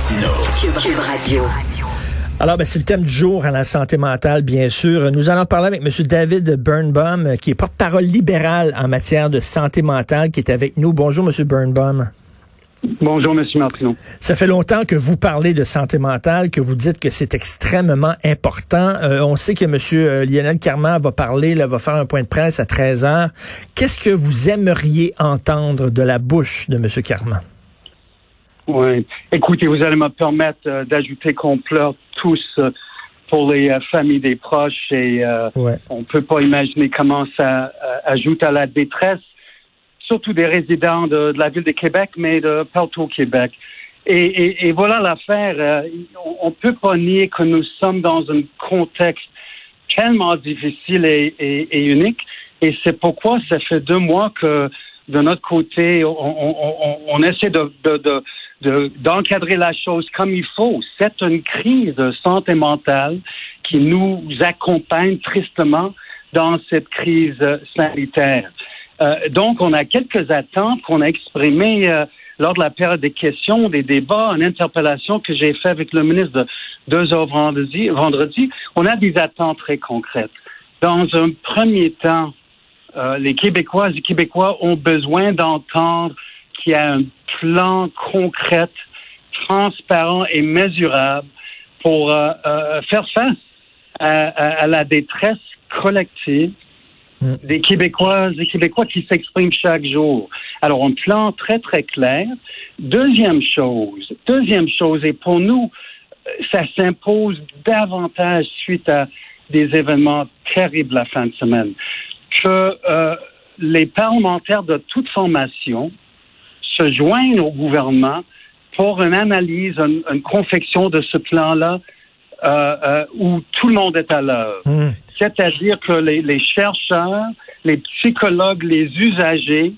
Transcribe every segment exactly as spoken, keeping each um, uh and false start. Martineau. Cube, Cube Radio. Alors, ben, c'est le thème du jour à la santé mentale, bien sûr. Nous allons parler avec M. David Birnbaum, qui est porte-parole libérale en matière de santé mentale, qui est avec nous. Bonjour, M. Birnbaum. Bonjour, M. Martineau. Ça fait longtemps que vous parlez de santé mentale, que vous dites que c'est extrêmement important. Euh, on sait que M. Euh, Lionel Carmant va parler, là, va faire un point de presse à treize heures. Qu'est-ce que vous aimeriez entendre de la bouche de M. Carmant? Oui. Écoutez, vous allez me permettre euh, d'ajouter qu'on pleure tous euh, pour les euh, familles des proches et euh, ouais. on peut pas imaginer comment ça euh, ajoute à la détresse. Surtout des résidents de, de la ville de Québec, mais de partout au Québec. Et, et, et voilà l'affaire. Euh, on ne peut pas nier que nous sommes dans un contexte tellement difficile et, et, et unique. Et c'est pourquoi ça fait deux mois que, de notre côté, on, on, on essaie de, de, de, de, d'encadrer la chose comme il faut. C'est une crise de santé mentale qui nous accompagne tristement dans cette crise sanitaire. Euh, donc, on a quelques attentes qu'on a exprimées euh, lors de la période des questions, des débats, en interpellation que j'ai fait avec le ministre de Dezo Vendredi, vendredi. On a des attentes très concrètes. Dans un premier temps, euh, les Québécoises et les Québécois ont besoin d'entendre qu'il y a un plan concret, transparent et mesurable pour euh, euh, faire face à, à, à la détresse collective des Québécoises et Québécois qui s'expriment chaque jour. Alors, un plan très, très clair. Deuxième chose, deuxième chose, et pour nous, ça s'impose davantage suite à des événements terribles la fin de semaine, que euh, les parlementaires de toute formation se joignent au gouvernement pour une analyse, une, une confection de ce plan-là Euh, euh, où tout le monde est à l'œuvre. Mmh. C'est-à-dire que les, les chercheurs, les psychologues, les usagers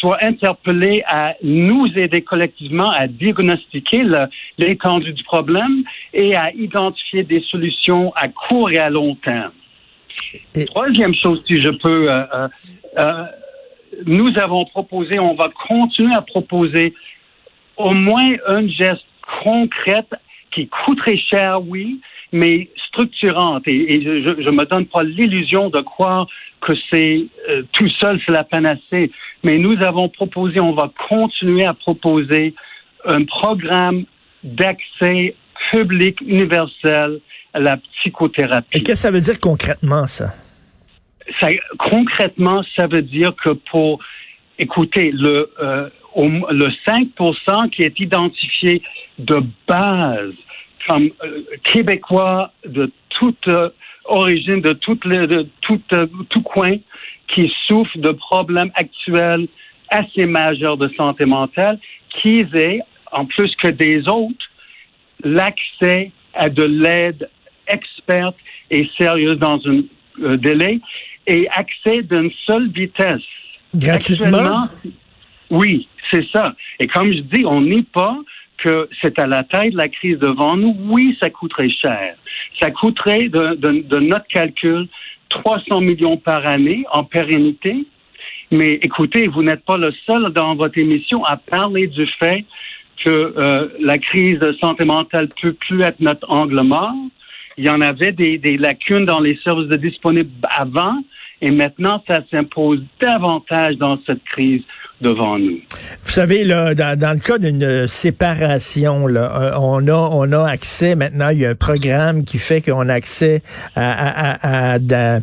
soient interpellés à nous aider collectivement à diagnostiquer le, l'étendue du problème et à identifier des solutions à court et à long terme. Et... Troisième chose, si je peux, euh, euh, euh, nous avons proposé, on va continuer à proposer au moins un geste concret qui coûte très cher, oui, mais structurante. Et, et je, je me donne pas l'illusion de croire que c'est euh, tout seul, c'est la panacée. Mais nous avons proposé, on va continuer à proposer un programme d'accès public universel à la psychothérapie. Et qu'est-ce que ça veut dire concrètement, ça? ça concrètement, ça veut dire que pour, écoutez, le... Euh, le cinq pour cent qui est identifié de base comme euh, Québécois de toute euh, origine, de, toute, de tout, euh, tout coin, qui souffrent de problèmes actuels assez majeurs de santé mentale, qu'ils aient, en plus que des autres, l'accès à de l'aide experte et sérieuse dans un euh, délai, et accès d'une seule vitesse. Gratuitement? Oui, c'est ça. Et comme je dis, on n'est pas que c'est à la taille de la crise devant nous. Oui, ça coûterait cher. Ça coûterait, de, de, de notre calcul, trois cents millions par année en pérennité. Mais écoutez, vous n'êtes pas le seul dans votre émission à parler du fait que euh, la crise de santé mentale ne peut plus être notre angle mort. Il y en avait des, des lacunes dans les services disponibles avant. Et maintenant, ça s'impose davantage dans cette crise devant nous. Vous savez, là, dans, dans le cas d'une séparation, là, on a, on a accès, maintenant, il y a un programme qui fait qu'on a accès à... à, à, à, à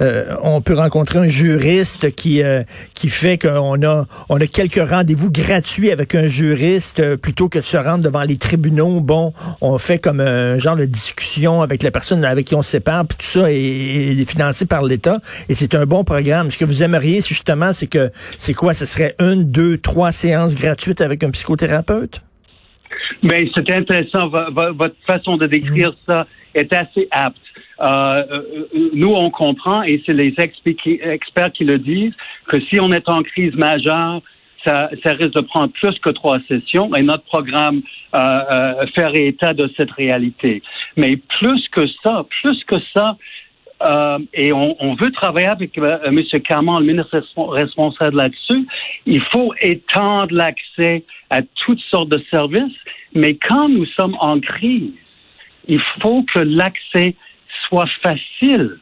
euh, on peut rencontrer un juriste qui euh, qui fait qu'on a, on a quelques rendez-vous gratuits avec un juriste euh, plutôt que de se rendre devant les tribunaux. Bon, on fait comme un genre de discussion avec la personne avec qui on se sépare, puis tout ça est, est financé par l'État. Et c'est un bon programme. Ce que vous aimeriez, c'est justement, c'est que, c'est quoi? Ce serait une, deux, trois séances gratuites avec un psychothérapeute? Bien, c'est intéressant. V- v- votre façon de décrire mmh. ça est assez apte. Euh, nous, on comprend, et c'est les expi- experts qui le disent, que si on est en crise majeure, ça, ça risque de prendre plus que trois sessions, et notre programme euh, euh, fait état de cette réalité. Mais plus que ça, plus que ça, euh, et on, on veut travailler avec euh, M. Carmant, le ministre responsable là-dessus. Il faut étendre l'accès à toutes sortes de services, mais quand nous sommes en crise, il faut que l'accès soit facile.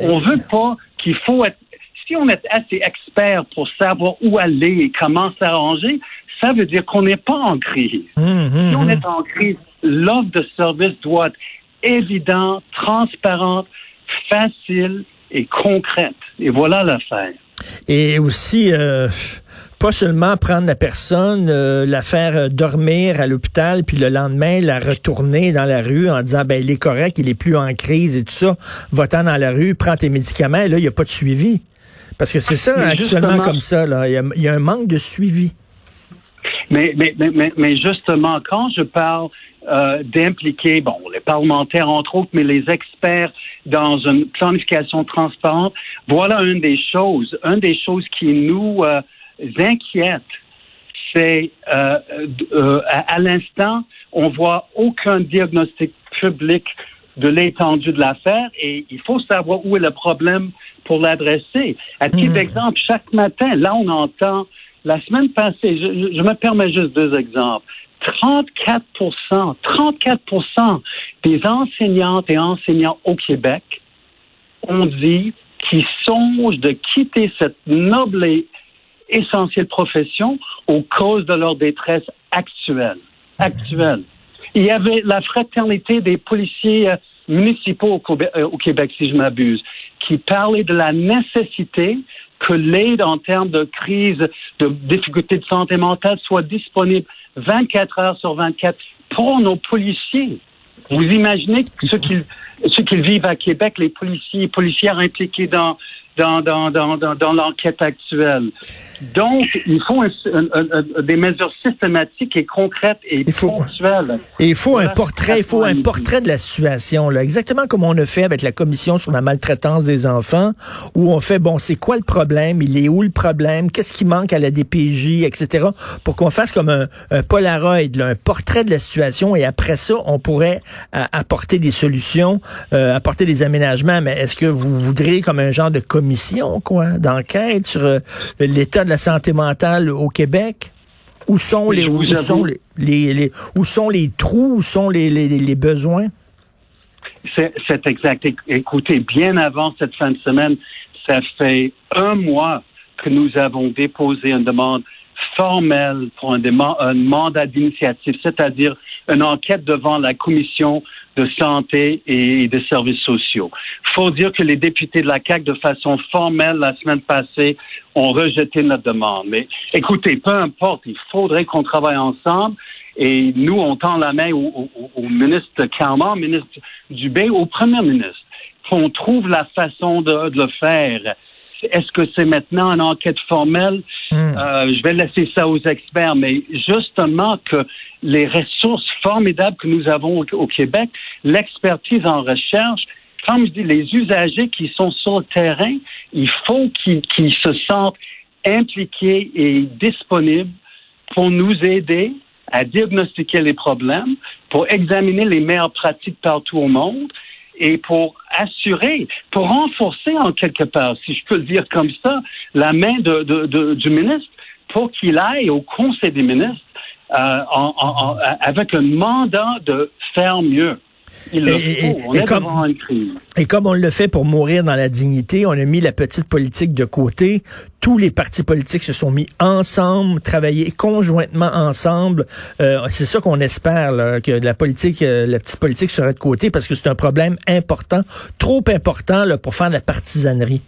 On veut pas qu'il faut être... Si on est assez expert pour savoir où aller et comment s'arranger, ça veut dire qu'on n'est pas en crise. Mmh, mmh, si on est en crise, l'offre de service doit être évidente, transparente, facile et concrète. Et voilà l'affaire. Et aussi, euh, pas seulement prendre la personne, euh, la faire dormir à l'hôpital, puis le lendemain, la retourner dans la rue en disant, ben, il est correct, il est plus en crise et tout ça. Va-t'en dans la rue, prends tes médicaments. Et là, il n'y a pas de suivi. Parce que c'est ça, mais actuellement, comme ça, là. Il y, y a un manque de suivi. Mais, mais, mais, mais justement, quand je parle euh, d'impliquer, bon, les parlementaires, entre autres, mais les experts dans une planification transparente, voilà une des choses. Une des choses qui nous euh, inquiète, c'est euh, euh, à, à l'instant, on voit aucun diagnostic public de l'étendue de l'affaire et il faut savoir où est le problème pour l'adresser. À titre mmh. d'exemple, chaque matin, là, on entend... La semaine passée, je, je me permets juste deux exemples, trente-quatre pour cent des enseignantes et enseignants au Québec ont dit qu'ils songent de quitter cette noble et essentielle profession aux causes de leur détresse actuelle. actuelle. Il y avait la fraternité des policiers municipaux au Québec, si je m'abuse, qui parlait de la nécessité que l'aide en termes de crise, de difficultés de santé mentale soit disponible vingt-quatre heures sur vingt-quatre pour nos policiers. Vous imaginez ce qu'ils, ce qu'ils vivent à Québec, les policiers et policières impliqués dans, dans, dans, dans, dans, dans l'enquête actuelle. Donc, il faut un, un, un, des mesures systématiques et concrètes et ponctuelles. Et il faut voilà. un portrait, il faut un portrait de la situation, là. Exactement comme on a fait avec la commission sur la maltraitance des enfants, où on fait, bon, c'est quoi le problème? Il est où le problème? Qu'est-ce qui manque à la D P J, et cetera, pour qu'on fasse comme un, un Polaroid, là, un portrait de la situation, et après ça, on pourrait à, apporter des solutions, euh, apporter des aménagements. Mais est-ce que vous voudrez comme un genre de commission, quoi, d'enquête sur euh, l'état de la santé mentale au Québec? Où sont les, où sont les, les, les, où sont les trous? Où sont les, les, les besoins? C'est, c'est exact. Écoutez, bien avant cette fin de semaine, ça fait un mois que nous avons déposé une demande formelle pour un, déma- un mandat d'initiative, c'est-à-dire une enquête devant la Commission de santé et des services sociaux. Faut dire que les députés de la C A Q, de façon formelle, la semaine passée, ont rejeté notre demande. Mais écoutez, peu importe, il faudrait qu'on travaille ensemble. Et nous, on tend la main au, au, au ministre Carmant, ministre Dubé, au premier ministre, qu'on trouve la façon de, de le faire. Est-ce que c'est maintenant une enquête formelle? Mmh. Euh, je vais laisser ça aux experts, mais justement que les ressources formidables que nous avons au, au Québec, l'expertise en recherche, comme je dis, les usagers qui sont sur le terrain, il faut qu'ils, qu'ils se sentent impliqués et disponibles pour nous aider à diagnostiquer les problèmes, pour examiner les meilleures pratiques partout au monde, et pour assurer, pour renforcer en quelque part, si je peux le dire comme ça, la main de, de, de, du ministre pour qu'il aille au Conseil des ministres euh, en, en, en, avec un mandat de faire mieux. Il le et, faut. On et, est comme, devant une crise. Et comme on le fait pour mourir dans la dignité, on a mis la petite politique de côté. Tous les partis politiques se sont mis ensemble, travailler conjointement ensemble. Euh, c'est ça qu'on espère, là, que la politique, euh, la petite politique sera de côté, parce que c'est un problème important, trop important là, pour faire de la partisanerie.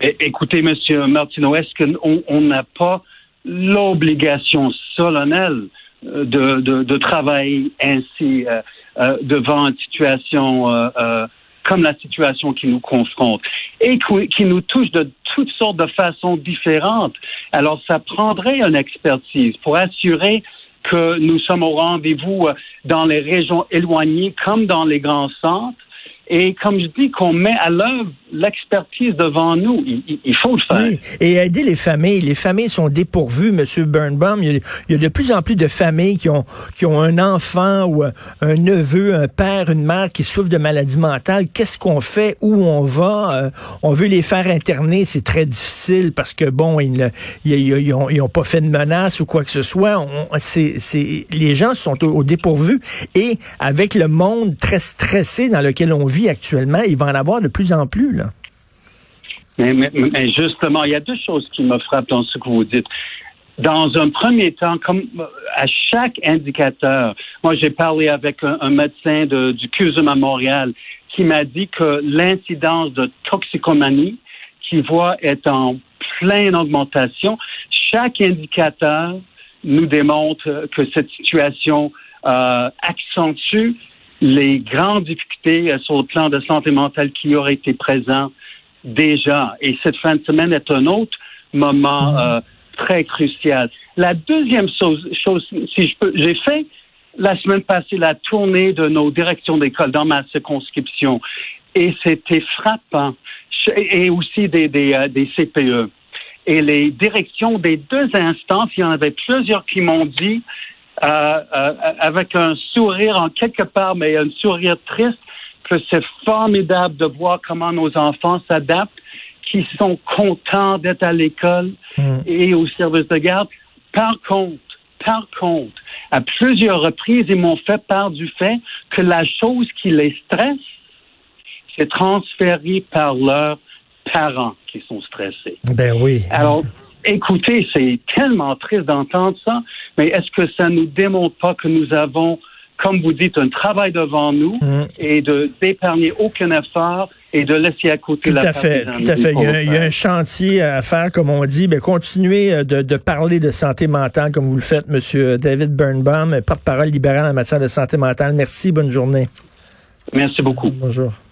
É- écoutez, M. Martineau, est-ce qu'on n'a pas l'obligation solennelle de, de, de travailler ainsi euh, Euh, devant une situation euh, euh, comme la situation qui nous confronte et qui, qui nous touche de toutes sortes de façons différentes. Alors, ça prendrait une expertise pour assurer que nous sommes au rendez-vous dans les régions éloignées comme dans les grands centres et, comme je dis, qu'on met à l'œuvre l'expertise devant nous. Il, il faut le faire. Oui. Et aider les familles. Les familles sont dépourvues, M. Birnbaum. Il y a, il y a de plus en plus de familles qui ont, qui ont un enfant ou un neveu, un père, une mère qui souffre de maladie mentale. Qu'est-ce qu'on fait? Où on va? Euh, on veut les faire interner. C'est très difficile parce que, bon, ils n'ont pas fait de menace ou quoi que ce soit. On, c'est, c'est, les gens sont au, au dépourvu. Et avec le monde très stressé dans lequel on vit actuellement, il va en avoir de plus en plus. Là. Mais, mais, mais justement, il y a deux choses qui me frappent dans ce que vous dites. Dans un premier temps, comme à chaque indicateur, moi j'ai parlé avec un, un médecin de, du C U S M à Montréal qui m'a dit que l'incidence de toxicomanie qui voit est en pleine augmentation. Chaque indicateur nous démontre que cette situation euh, accentue les grandes difficultés euh, sur le plan de santé mentale qui auraient été présents déjà. Et cette fin de semaine est un autre moment euh, très crucial. La deuxième chose, chose, si je peux, j'ai fait la semaine passée la tournée de nos directions d'école dans ma circonscription. Et c'était frappant. Et aussi des, des, euh, des C P E. Et les directions des deux instances, il y en avait plusieurs qui m'ont dit Euh, euh, avec un sourire en quelque part, mais un sourire triste, que c'est formidable de voir comment nos enfants s'adaptent, qu'ils sont contents d'être à l'école mmh. et au service de garde. Par contre, par contre, à plusieurs reprises, ils m'ont fait part du fait que la chose qui les stresse, c'est transféré par leurs parents qui sont stressés. Ben oui. Alors, écoutez, c'est tellement triste d'entendre ça, mais est-ce que ça nous démontre pas que nous avons, comme vous dites, un travail devant nous mmh. et de d'épargner aucun effort et de laisser à côté tout la part des amis. Tout à fait. Il y, a, il y a un chantier à faire, comme on dit. Bien, continuez de, de parler de santé mentale comme vous le faites, M. David Birnbaum, porte-parole libéral en matière de santé mentale. Merci, bonne journée. Merci beaucoup. Bonjour.